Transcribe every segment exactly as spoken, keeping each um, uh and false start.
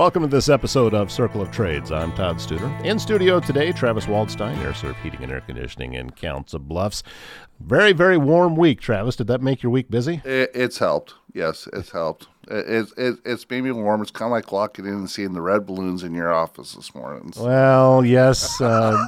Welcome to this episode of Circle of Trades. I'm Todd Studer. In studio today, Travis Waldstein, Aire Serv Heating and Air Conditioning in Council Bluffs. Very, very warm week, Travis. Did that make your week busy? It, it's helped. Yes, it's helped. It, it, it's made me warm. It's kind of like walking in and seeing the red balloons in your office this morning. Well, yes. Uh,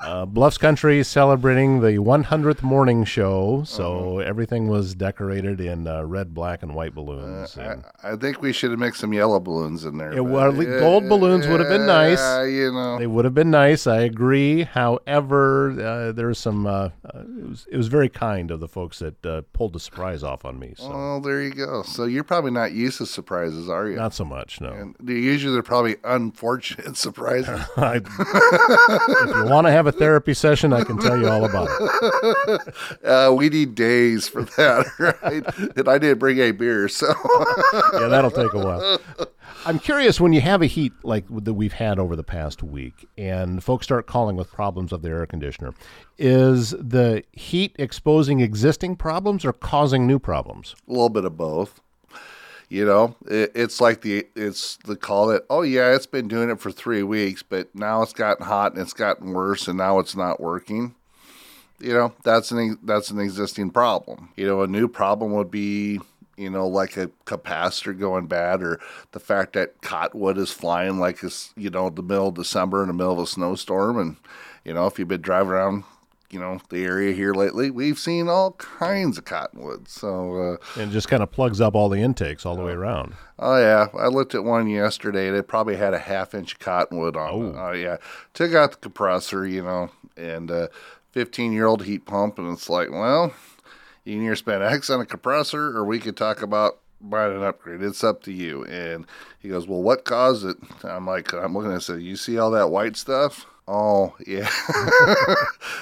uh, Bluffs Country celebrating the one hundredth morning show, so uh-huh. everything was decorated in uh, red, black, and white balloons. Uh, and I, I think we should have mixed some yellow balloons in there. It, well, gold uh, balloons would have been nice. Uh, you know. They would have been nice. I agree. However, uh, there was some. Uh, uh, it, was, it was very kind of the folks that uh, pulled the surprise off on me. So. Well, there you go. So you're probably not used to surprises, are you? Not so much, no. And usually they're probably unfortunate surprises. I, if you want to have a therapy session, I can tell you all about it. Uh, we need days for that, right? And I didn't bring a beer, so. Yeah, that'll take a while. I'm curious, when you have a heat like that we've had over the past week and folks start calling with problems of their air conditioner, is the heat exposing existing problems or causing new problems? A little bit of both. You know, it, it's like the, it's the call that, oh yeah, it's been doing it for three weeks, but now it's gotten hot and it's gotten worse and now it's not working. You know, that's an, that's an existing problem. You know, a new problem would be, you know, like a capacitor going bad or the fact that cottonwood is flying like it's, you know, the middle of December in the middle of a snowstorm. And, you know, if you've been driving around, you know, the area here lately, we've seen all kinds of cottonwood. So, uh, and just kind of plugs up all the intakes all the uh, way around. Oh yeah. I looked at one yesterday and it probably had a half inch cottonwood on oh. it. Oh yeah. Took out the compressor, you know, and a fifteen year old heat pump. And it's like, well, you can either spend X on a compressor or we could talk about buying an upgrade. It's up to you. And he goes, well, what caused it? I'm like, I'm looking at it and said, you see all that white stuff? Oh, yeah.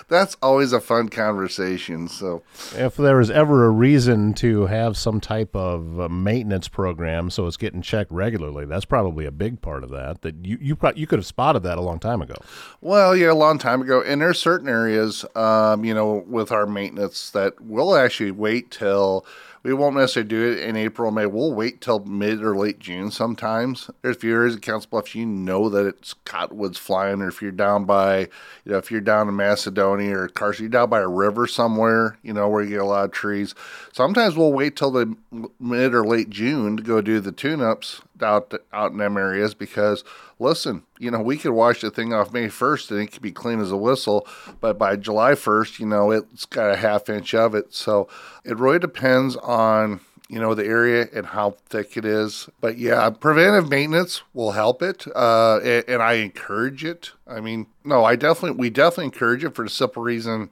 That's always a fun conversation. So, if there was ever a reason to have some type of uh, maintenance program so it's getting checked regularly, that's probably a big part of that. That you you, pro- you could have spotted that a long time ago. Well, yeah, a long time ago. And there are certain areas, um, you know, with our maintenance that we'll actually wait till... We won't necessarily do it in April, May. We'll wait till mid or late June sometimes. If you're in Council Bluffs, you know that it's cottonwood's flying. Or if you're down by, you know, if you're down in Macedonia or Carson, you're down by a river somewhere, you know, where you get a lot of trees. Sometimes we'll wait till the mid or late June to go do the tune-ups out, out in them areas because, listen, you know, we could wash the thing off May first and it could be clean as a whistle, but by July first, you know, it's got a half inch of it. So it really depends on, you know, the area and how thick it is. But yeah, preventive maintenance will help it. Uh, and, and I encourage it. I mean, no, I definitely, we definitely encourage it for the simple reason.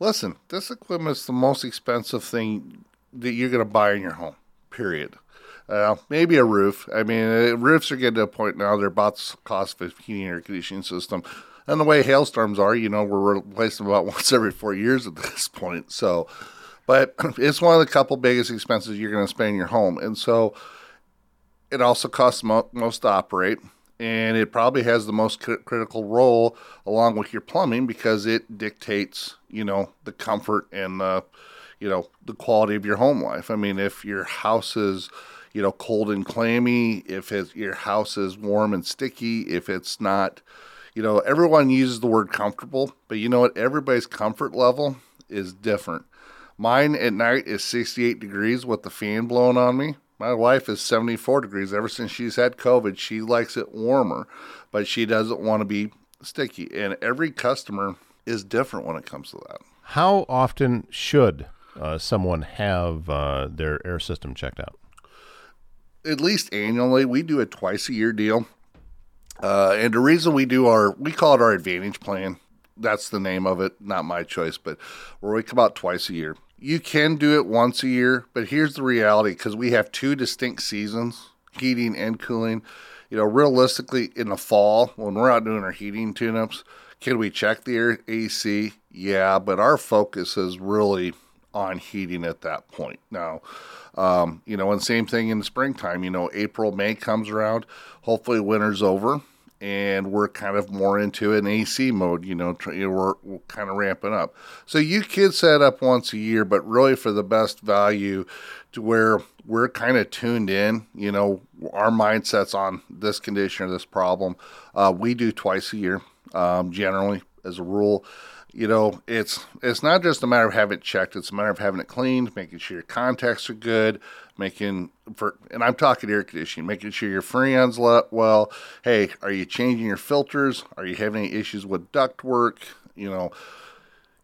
Listen, this equipment is the most expensive thing that you're going to buy in your home, period. Uh, maybe a roof. I mean, uh, roofs are getting to a point now, they're about the cost of a heating and air conditioning system. And the way hailstorms are, you know, we're replacing them about once every four years at this point. So, but it's one of the couple biggest expenses you're going to spend in your home. And so it also costs mo- most to operate. And it probably has the most cr- critical role along with your plumbing because it dictates, you know, the comfort and, uh, you know, the quality of your home life. I mean, if your house is... you know, cold and clammy, if it's, your house is warm and sticky, if it's not, you know, everyone uses the word comfortable, but you know what? Everybody's comfort level is different. Mine at night is sixty-eight degrees with the fan blowing on me. My wife is seventy-four degrees. Ever since she's had COVID, she likes it warmer, but she doesn't want to be sticky. And every customer is different when it comes to that. How often should uh, someone have uh, their air system checked out? At least annually. We do a twice a year deal. Uh, and the reason we do our, we call it our Advantage Plan. That's the name of it. Not my choice, but where we come out twice a year. You can do it once a year, but here's the reality. Cause we have two distinct seasons, heating and cooling, you know, realistically in the fall when we're out doing our heating tune-ups, can we check the air A C? Yeah. But our focus is really on heating at that point. Now, um, you know, and same thing in the springtime, you know, April, May comes around, hopefully winter's over and we're kind of more into an A C mode, you know, tr- we're, we're kind of ramping up. So you could set up once a year, but really for the best value to where we're kind of tuned in, you know, our mindset's on this condition or this problem. Uh, we do twice a year, um, generally as a rule. You know, it's it's not just a matter of having it checked. It's a matter of having it cleaned, making sure your contacts are good, making for, and I'm talking air conditioning, making sure your Freon's well. Hey, are you changing your filters? Are you having any issues with duct work? You know,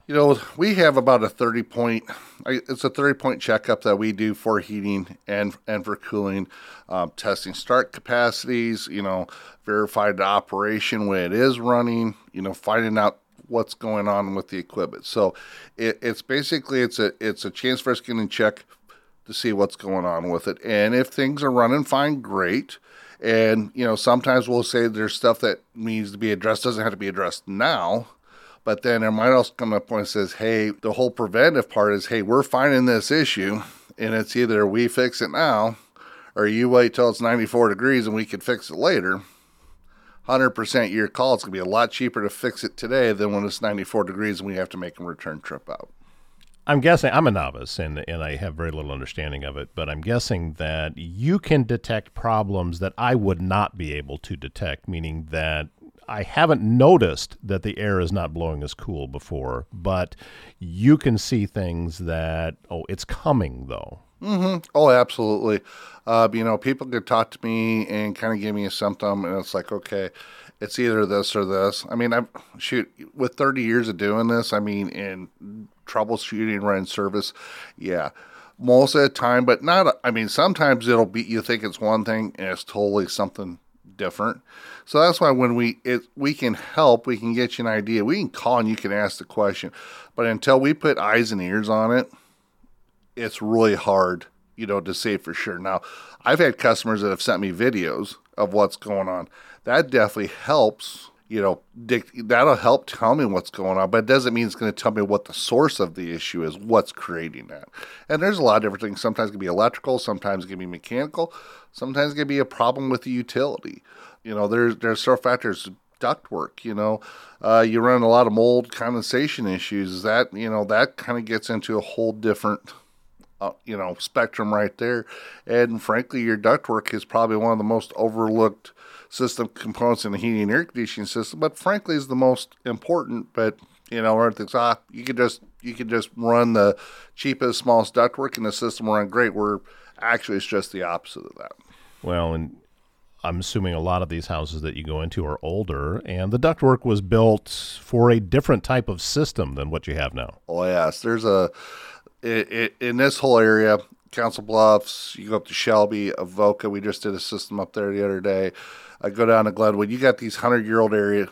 you know, we have about a thirty point. It's a thirty point checkup that we do for heating and and for cooling, um, testing start capacities. You know, verified operation when it is running. You know, finding out what's going on with the equipment. So it, it's basically, it's a, it's a chance for us getting in check to see what's going on with it. And if things are running fine, great. And, you know, sometimes we'll say there's stuff that needs to be addressed, doesn't have to be addressed now, but then there might also come a point that says, hey, the whole preventive part is, hey, we're finding this issue and it's either we fix it now or you wait till it's ninety-four degrees and we can fix it later. one hundred percent your call. It's going to be a lot cheaper to fix it today than when it's ninety-four degrees and we have to make a return trip out. I'm guessing, I'm a novice and, and I have very little understanding of it, but I'm guessing that you can detect problems that I would not be able to detect, meaning that I haven't noticed that the air is not blowing as cool before, but you can see things that, oh, it's coming though. Mm-hmm. Oh, absolutely. Uh, you know, people could talk to me and kind of give me a symptom, and it's like, okay, it's either this or this. I mean, I'm shoot with thirty years of doing this. I mean, in troubleshooting, running service, yeah, most of the time, but not. I mean, sometimes it'll be you think it's one thing, and it's totally something different. So that's why when we it, we can help, we can get you an idea, we can call and you can ask the question, but until we put eyes and ears on it, it's really hard, you know, to say for sure. Now, I've had customers that have sent me videos of what's going on. That definitely helps, you know, dic- that'll help tell me what's going on, but it doesn't mean it's going to tell me what the source of the issue is, what's creating that. And there's a lot of different things. Sometimes it can be electrical, sometimes it can be mechanical, sometimes it can be a problem with the utility. You know, there's, there's several factors. Duct work, you know, uh, you run a lot of mold condensation issues. That, you know, that kind of gets into a whole different Uh, you know, spectrum right there. And frankly, your ductwork is probably one of the most overlooked system components in the heating and air conditioning system, but frankly is the most important. But, you know, everyone thinks, ah, you could just, you could just run the cheapest, smallest ductwork and the system will run great. We're actually, it's just the opposite of that. Well, and I'm assuming a lot of these houses that you go into are older, and the ductwork was built for a different type of system than what you have now. Oh, yes. There's a, It, it, in this whole area, Council Bluffs, you go up to Shelby, Avoca. We just did a system up there the other day. I go down to Glenwood. You got these hundred-year-old area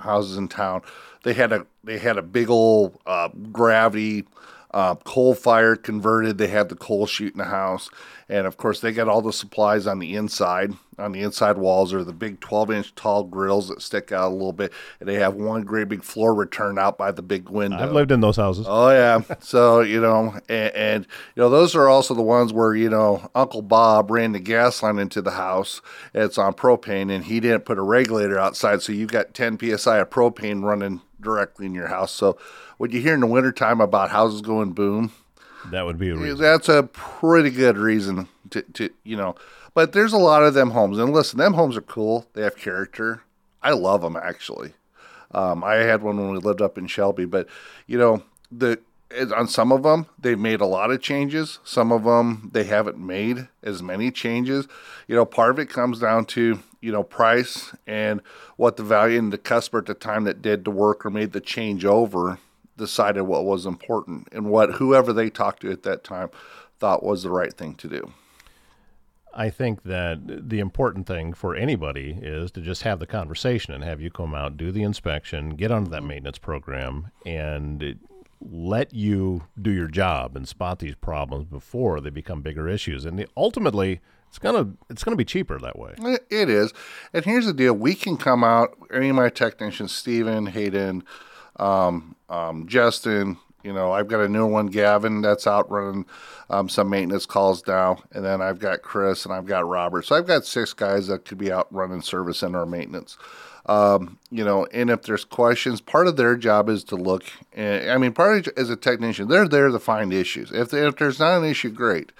houses in town. They had a they had a big old uh, gravity uh, coal fire converted. They had the coal chute in the house, and of course, they got all the supplies on the inside. On the inside walls are the big twelve-inch tall grills that stick out a little bit, and they have one great big floor return out by the big window. I've lived in those houses. Oh, yeah. So, you know, and, and, you know, those are also the ones where, you know, Uncle Bob ran the gas line into the house. It's on propane, and he didn't put a regulator outside, so you've got ten P S I of propane running directly in your house. So what you hear in the wintertime about houses going boom, that would be a reason. That's a pretty good reason to, to, you know. But there's a lot of them homes. And listen, them homes are cool. They have character. I love them, actually. Um, I had one when we lived up in Shelby. But, you know, the on some of them, they've made a lot of changes. Some of them, they haven't made as many changes. You know, part of it comes down to, you know, price and what the value and the customer at the time that did the work or made the change over decided what was important and what whoever they talked to at that time thought was the right thing to do. I think that the important thing for anybody is to just have the conversation and have you come out, do the inspection, get onto that maintenance program, and let you do your job and spot these problems before they become bigger issues. And ultimately, it's gonna it's gonna be cheaper that way. It is. And here's the deal. We can come out, any of my technicians, Steven, Hayden, um, um, Justin. You know, I've got a new one, Gavin, that's out running um, some maintenance calls now. And then I've got Chris and I've got Robert. So I've got six guys that could be out running service and our maintenance. Um, you know, and if there's questions, part of their job is to look. And, I mean, part of as a technician, they're there to find issues. If, they, if there's not an issue, great.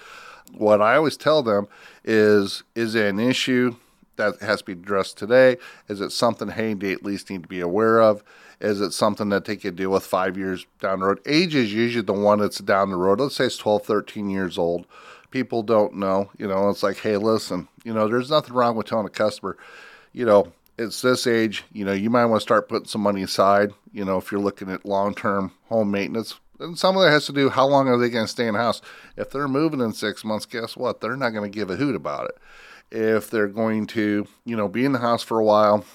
what I always tell them is, is it an issue that has to be addressed today? Is it something, hey, they at least need to be aware of? Is it something that they could deal with five years down the road? Age is usually the one that's down the road. Let's say it's twelve, thirteen years old. People don't know, you know, it's like, hey, listen, you know, there's nothing wrong with telling a customer, you know, it's this age, you know, you might want to start putting some money aside, you know, if you're looking at long-term home maintenance. And some of that has to do, how long are they going to stay in the house? If they're moving in six months, guess what? They're not going to give a hoot about it. If they're going to, you know, be in the house for a while,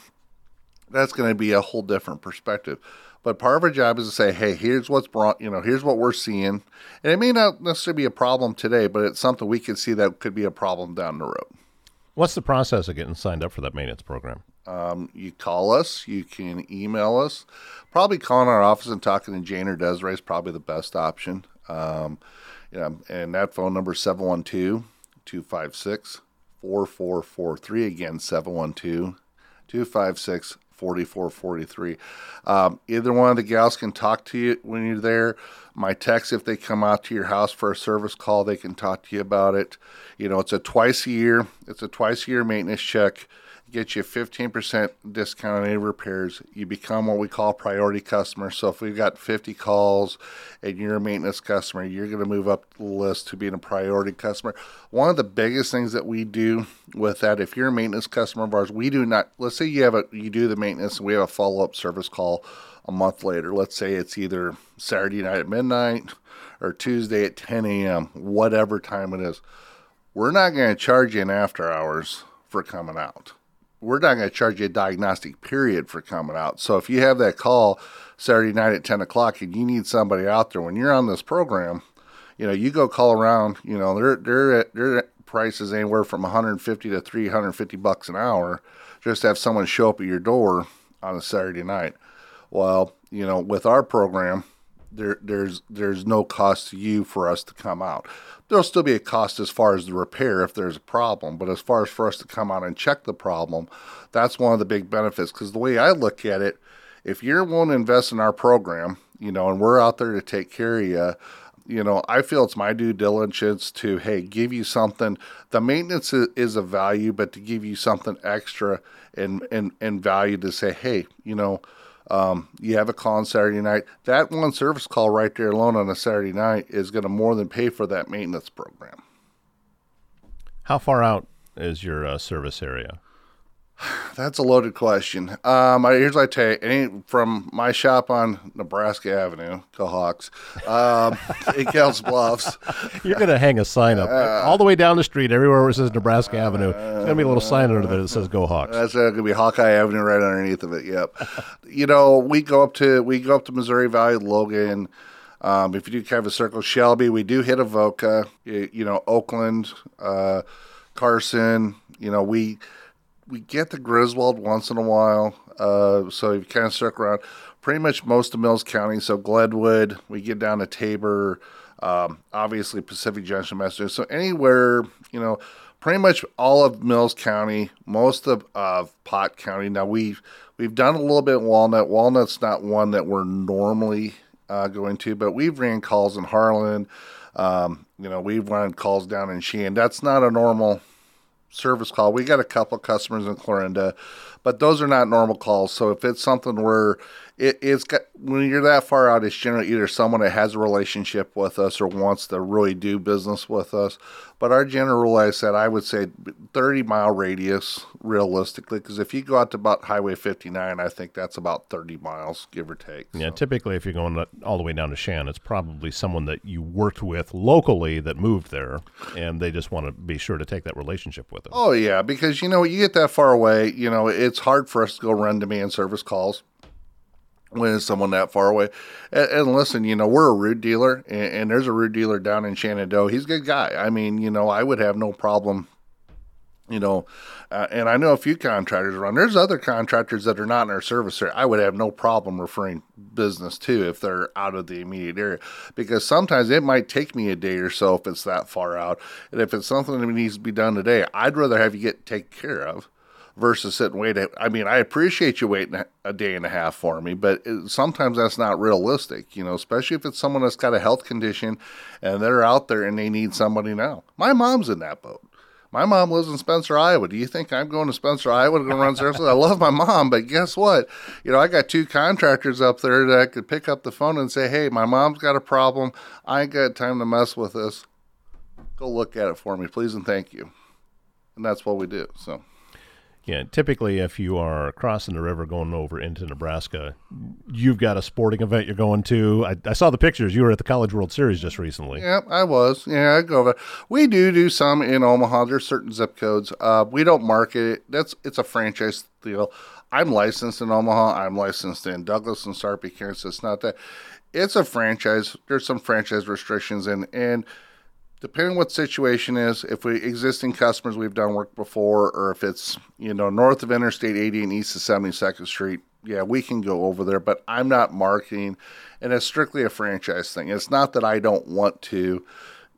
that's going to be a whole different perspective. But part of our job is to say, hey, here's what's brought, you know, here's what we're seeing. And it may not necessarily be a problem today, but it's something we can see that could be a problem down the road. What's the process of getting signed up for that maintenance program? Um, you call us, you can email us. Probably calling our office and talking to Jane or Desiree is probably the best option. Um, you know, and that phone number is seven one two, two five six, four four four three. Again, seven one two, two five six, four four four three. forty-four forty-three. Um, either one of the gals can talk to you when you're there. My techs, if they come out to your house for a service call, they can talk to you about it. You know, it's a twice a year, it's a twice a year maintenance check. Get you fifteen percent discount on any repairs. You become what we call priority customer. So if we've got fifty calls and you're a maintenance customer, you're going to move up the list to being a priority customer. One of the biggest things that we do with that, if you're a maintenance customer of ours, we do not, let's say you have a, you do the maintenance and we have a follow-up service call a month later. Let's say it's either Saturday night at midnight or Tuesday at ten a.m., whatever time it is. We're not going to charge you in after hours for coming out. We're not going to charge you a diagnostic period for coming out. So if you have that call Saturday night at ten o'clock and you need somebody out there, when you're on this program, you know, you go call around, you know, their, their, their price is anywhere from one hundred fifty to three hundred fifty bucks an hour just to have someone show up at your door on a Saturday night. Well, you know, with our program, there, there's, there's no cost to you for us to come out. There'll still be a cost as far as the repair if there's a problem, but as far as for us to come out and check the problem, that's one of the big benefits. Because the way I look at it, if you're willing to invest in our program, you know, and we're out there to take care of you, you know, I feel it's my due diligence to, hey, give you something. The maintenance is a value, but to give you something extra and and and value to say, hey, you know, Um, you have a call on Saturday night. That one service call right there alone on a Saturday night is going to more than pay for that maintenance program. How far out is your uh, service area? That's a loaded question. Um, here's what I tell you. It ain't from my shop on Nebraska Avenue, go Hawks, um, it counts Bluffs. You're going to hang a sign up uh, all the way down the street, everywhere where it says Nebraska uh, Avenue. There's going to be a little sign under there that says go Hawks. That's uh, going to be Hawkeye Avenue right underneath of it, yep. You know, we go up to we go up to Missouri Valley, Logan. Um, if you do kind of a circle, Shelby, we do hit Avoca, you, you know, Oakland, uh, Carson, you know, we... We get the Griswold once in a while, uh, so you kind of circle around pretty much most of Mills County. So Glenwood, we get down to Tabor, um, obviously Pacific Junction, Macedonia. So anywhere, you know, pretty much all of Mills County, most of uh, Pott County. Now we've we've done a little bit in Walnut. Walnut's not one that we're normally uh, going to, but we've ran calls in Harlan. Um, you know, we've run calls down in Sheehan. That's not a normal service call. We got a couple customers in Clorinda, but those are not normal calls. So if it's something where it, it's got, when you're that far out, it's generally either someone that has a relationship with us or wants to really do business with us. But our general rule, I said, I would say thirty mile radius realistically, because if you go out to about Highway fifty-nine, I think that's about thirty miles, give or take. Yeah, so. Typically if you're going all the way down to Shan, it's probably someone that you worked with locally that moved there, and they just want to be sure to take that relationship with them. Oh, yeah, because, you know, you get that far away, you know, it's hard for us to go run demand service calls when it's someone that far away. And, and listen, you know, we're a root dealer, and, and there's a root dealer down in Shenandoah. He's a good guy. I mean, you know, I would have no problem, you know, uh, and I know a few contractors around. There's other contractors that are not in our service area. I would have no problem referring business to if they're out of the immediate area, because sometimes it might take me a day or so if it's that far out. And if it's something that needs to be done today, I'd rather have you get taken care of versus sit and wait. I mean, I appreciate you waiting a day and a half for me, but it, sometimes that's not realistic, you know, especially if it's someone that's got a health condition and they're out there and they need somebody now. My mom's in that boat. My mom lives in Spencer, Iowa. Do you think I'm going to Spencer, Iowa to go run services? I love my mom, but guess what? You know, I got two contractors up there that I could pick up the phone and say, hey, my mom's got a problem. I ain't got time to mess with this. Go look at it for me, please, and thank you. And that's what we do. So, yeah, typically if you are crossing the river going over into Nebraska, you've got a sporting event you're going to. I, I saw the pictures. You were at the College World Series just recently. Yeah, I was. Yeah, I go over. We do do some in Omaha. There's certain zip codes. Uh, we don't market it. That's it's a franchise deal. I'm licensed in Omaha. I'm licensed in Douglas and Sarpy County. So it's not that. It's a franchise. There's some franchise restrictions and and. Depending on what situation is, if we existing customers we've done work before, or if it's, you know, north of Interstate eighty and east of seventy-second Street, yeah, we can go over there, but I'm not marketing, and it's strictly a franchise thing. It's not that I don't want to,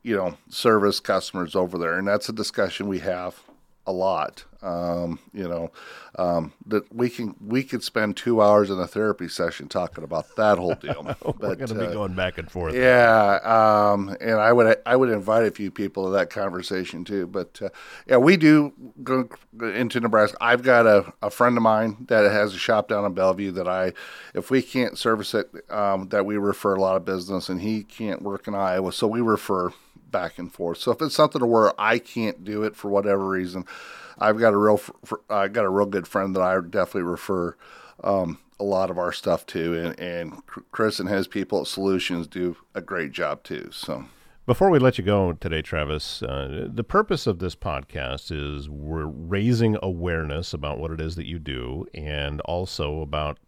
you know, service customers over there, and that's a discussion we have a lot. Um, you know, um, that we can we could spend two hours in a therapy session talking about that whole deal. We're going to uh, be going back and forth. Yeah, um, and I would I would invite a few people to that conversation too. But uh, yeah, we do go into Nebraska. I've got a, a friend of mine that has a shop down in Bellevue that I, if we can't service it, um, that we refer a lot of business, and he can't work in Iowa, so we refer back and forth. So if it's something where I can't do it for whatever reason, I've got a real I got a real good friend that I definitely refer um, a lot of our stuff to, and, and Chris and his people at Solutions do a great job too. So, before we let you go today, Travis, uh, the purpose of this podcast is we're raising awareness about what it is that you do, and also about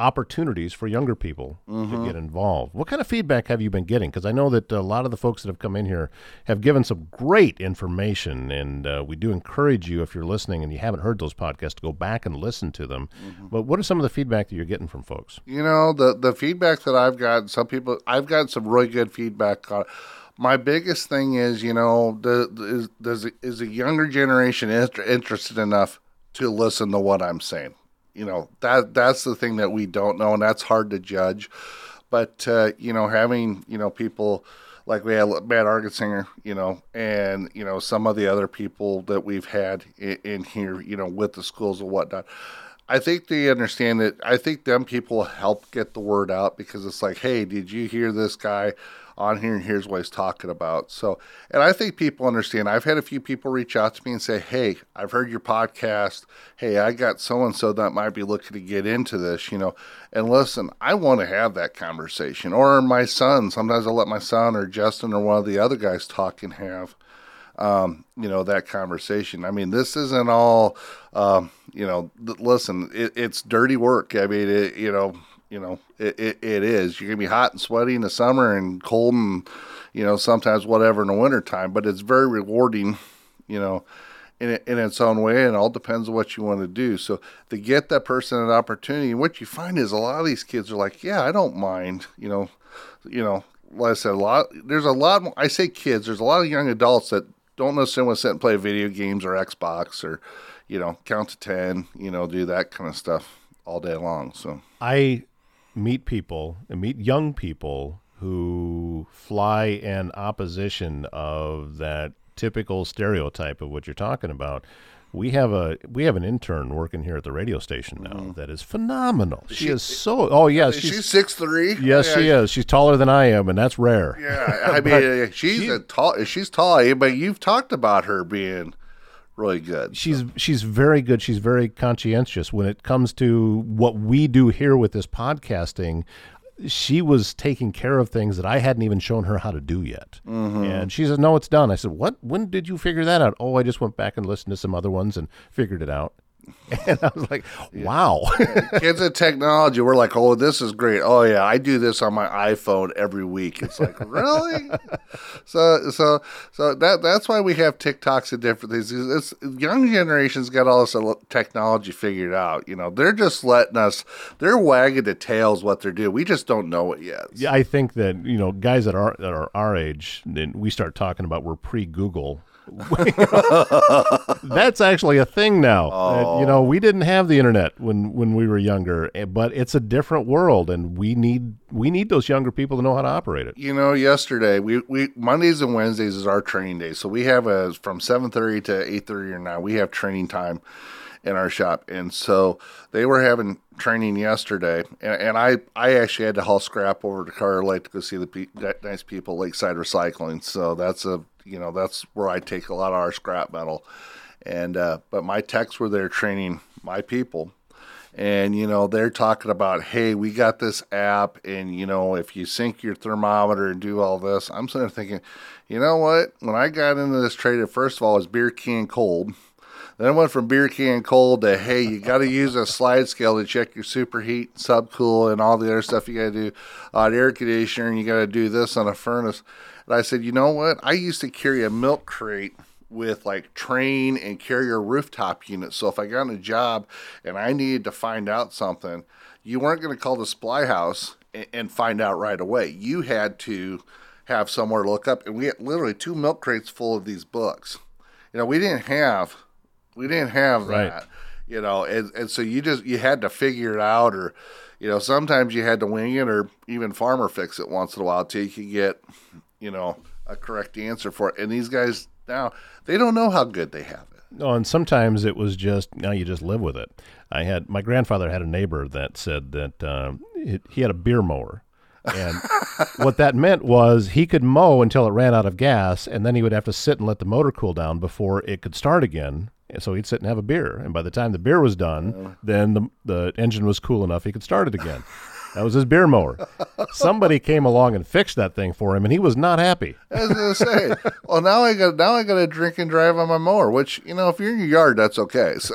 opportunities for younger people mm-hmm. to get involved. What kind of feedback have you been getting? Because I know that a lot of the folks that have come in here have given some great information, and uh, we do encourage you, if you're listening and you haven't heard those podcasts, to go back and listen to them. Mm-hmm. But what are some of the feedback that you're getting from folks? You know, the the feedback that I've gotten, some people, I've gotten some really good feedback on. My biggest thing is, you know, the, the, is, does is the younger generation inter- interested enough to listen to what I'm saying? You know, that that's the thing that we don't know, and that's hard to judge. But, uh, you know, having, you know, people like we had Matt Argensinger, you know, and, you know, some of the other people that we've had in, in here, you know, with the schools and whatnot, I think they understand that. I think them people help get the word out, because it's like, hey, did you hear this guy on here, and here's what he's talking about? So, and I think people understand. I've had a few people reach out to me and say, hey, I've heard your podcast. Hey, I got so-and-so that might be looking to get into this, you know, and listen, I want to have that conversation. Or my son, sometimes I'll let my son or Justin or one of the other guys talk and have, um, you know, that conversation. I mean, this isn't all, um, you know, th- listen, it, it's dirty work. I mean, it, you know, You know, it, it, it is. You're going to be hot and sweaty in the summer and cold and, you know, sometimes whatever in the wintertime. But it's very rewarding, you know, in in its own way, and it all depends on what you want to do. So to get that person an opportunity, what you find is a lot of these kids are like, yeah, I don't mind, you know, you know, like I said, a lot, there's a lot more, I say kids, there's a lot of young adults that don't necessarily want to sit and play video games or Xbox or, you know, count to ten, you know, do that kind of stuff all day long. So I meet people and meet young people who fly in opposition of that typical stereotype of what you're talking about. We have a we have an intern working here at the radio station now mm-hmm. that is phenomenal. She, she is so oh yes, yeah, she's, she's six three. Yes, yeah, she is. She's taller than I am, and that's rare. Yeah, I mean she's she, a tall she's tall, but you've talked about her being really good. She's so. she's very good. She's very conscientious when it comes to what we do here with this podcasting. She was taking care of things that I hadn't even shown her how to do yet. Mm-hmm. And she says, no, it's done. I said, what? When did you figure that out? Oh, I just went back and listened to some other ones and figured it out. And I was like, wow. Yeah. Kids of technology, we're like, oh, this is great. Oh, yeah, I do this on my iPhone every week. It's like, really? so so, so that that's why we have TikToks and different things. It's, young generation's got all this technology figured out. You know, they're just letting us, they're wagging the tails what they're doing. We just don't know it yet. Yeah, I think that, you know, guys that are, that are our age, then we start talking about we're pre-Google. That's actually a thing now. Oh. Uh, you know, we didn't have the internet when, when we were younger, but it's a different world, and we need we need those younger people to know how to operate it. You know, yesterday we, we Mondays and Wednesdays is our training day, so we have a from seven thirty to eight thirty or now we have training time in our shop, and so they were having training yesterday, and, and I, I actually had to haul scrap over to Carlisle to go see the pe- nice people at Lakeside Recycling. So that's a you know that's where I take a lot of our scrap metal, and uh, but my techs were there training my people, and you know they're talking about, hey, we got this app, and you know if you sync your thermometer and do all this. I'm sitting there thinking, you know what? When I got into this trade, first of all, it was beer can cold. Then I went from beer can cold to, hey, you got to use a slide scale to check your superheat, subcool, and all the other stuff you got to do on uh, air conditioner, and you got to do this on a furnace. And I said, you know what? I used to carry a milk crate with like train and carrier rooftop units. So if I got on a job and I needed to find out something, you weren't going to call the supply house and, and find out right away. You had to have somewhere to look up. And we had literally two milk crates full of these books. You know, we didn't have... We didn't have that, right. you know, and, and so you just, you had to figure it out, or, you know, sometimes you had to wing it, or even farmer fix it once in a while till you could get, you know, a correct answer for it. And these guys now, they don't know how good they have it. No, and sometimes it was just, now you just live with it. I had, my grandfather had a neighbor that said that um, he, he had a beer mower. And what that meant was he could mow until it ran out of gas, and then he would have to sit and let the motor cool down before it could start again. So he'd sit and have a beer, and by the time the beer was done, then the the engine was cool enough he could start it again. That was his beer mower. Somebody came along and fixed that thing for him, and he was not happy. I was gonna say, well, now I got now I got to drink and drive on my mower, which, you know, if you're in your yard, that's okay. So.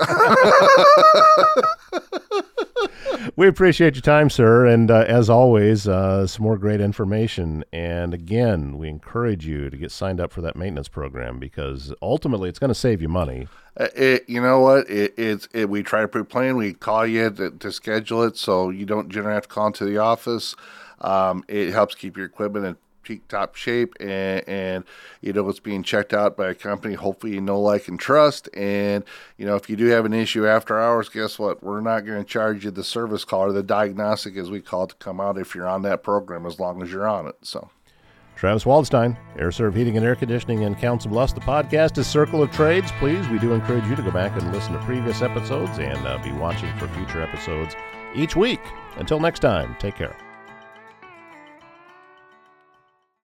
We appreciate your time, sir, and uh, as always, uh, some more great information. And again, we encourage you to get signed up for that maintenance program, because ultimately it's going to save you money. Uh, it, you know what? It, it's it, we try to pre-plan. We call you to, to schedule it, so you don't generally have to call into the office. Um, it helps keep your equipment in peak top shape, and, and you know it's being checked out by a company hopefully you know, like, and trust. And you know if you do have an issue after hours, guess what? We're not going to charge you the service call, or the diagnostic as we call it, to come out if you're on that program, as long as you're on it. So Travis Waldstein, Aire Serv Heating and Air Conditioning in Council Bluffs. The podcast is Circle of Trades. Please, we do encourage you to go back and listen to previous episodes, and uh, be watching for future episodes each week. Until next time, take care.